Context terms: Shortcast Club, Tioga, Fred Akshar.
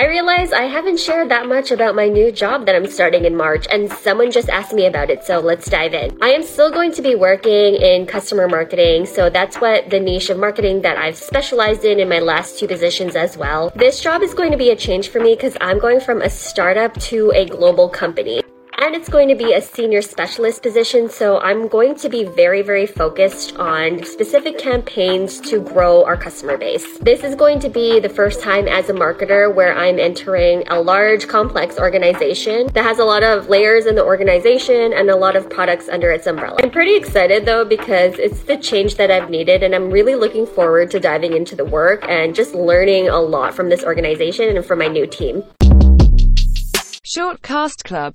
I realize I haven't shared that much about my new job that I'm starting in March, and someone just asked me about it, so let's dive in. I am still going to be working in customer marketing, so that's what the niche of marketing that I've specialized in my last two positions as well. This job is going to be a change for me because I'm going from a startup to a global company. And it's going to be a senior specialist position, so I'm going to be very, very focused on specific campaigns to grow our customer base. This is going to be the first time as a marketer where I'm entering a large, complex organization that has a lot of layers in the organization and a lot of products under its umbrella. I'm pretty excited though because it's the change that I've needed, and I'm really looking forward to diving into the work and just learning a lot from this organization and from my new team. Shortcast Club.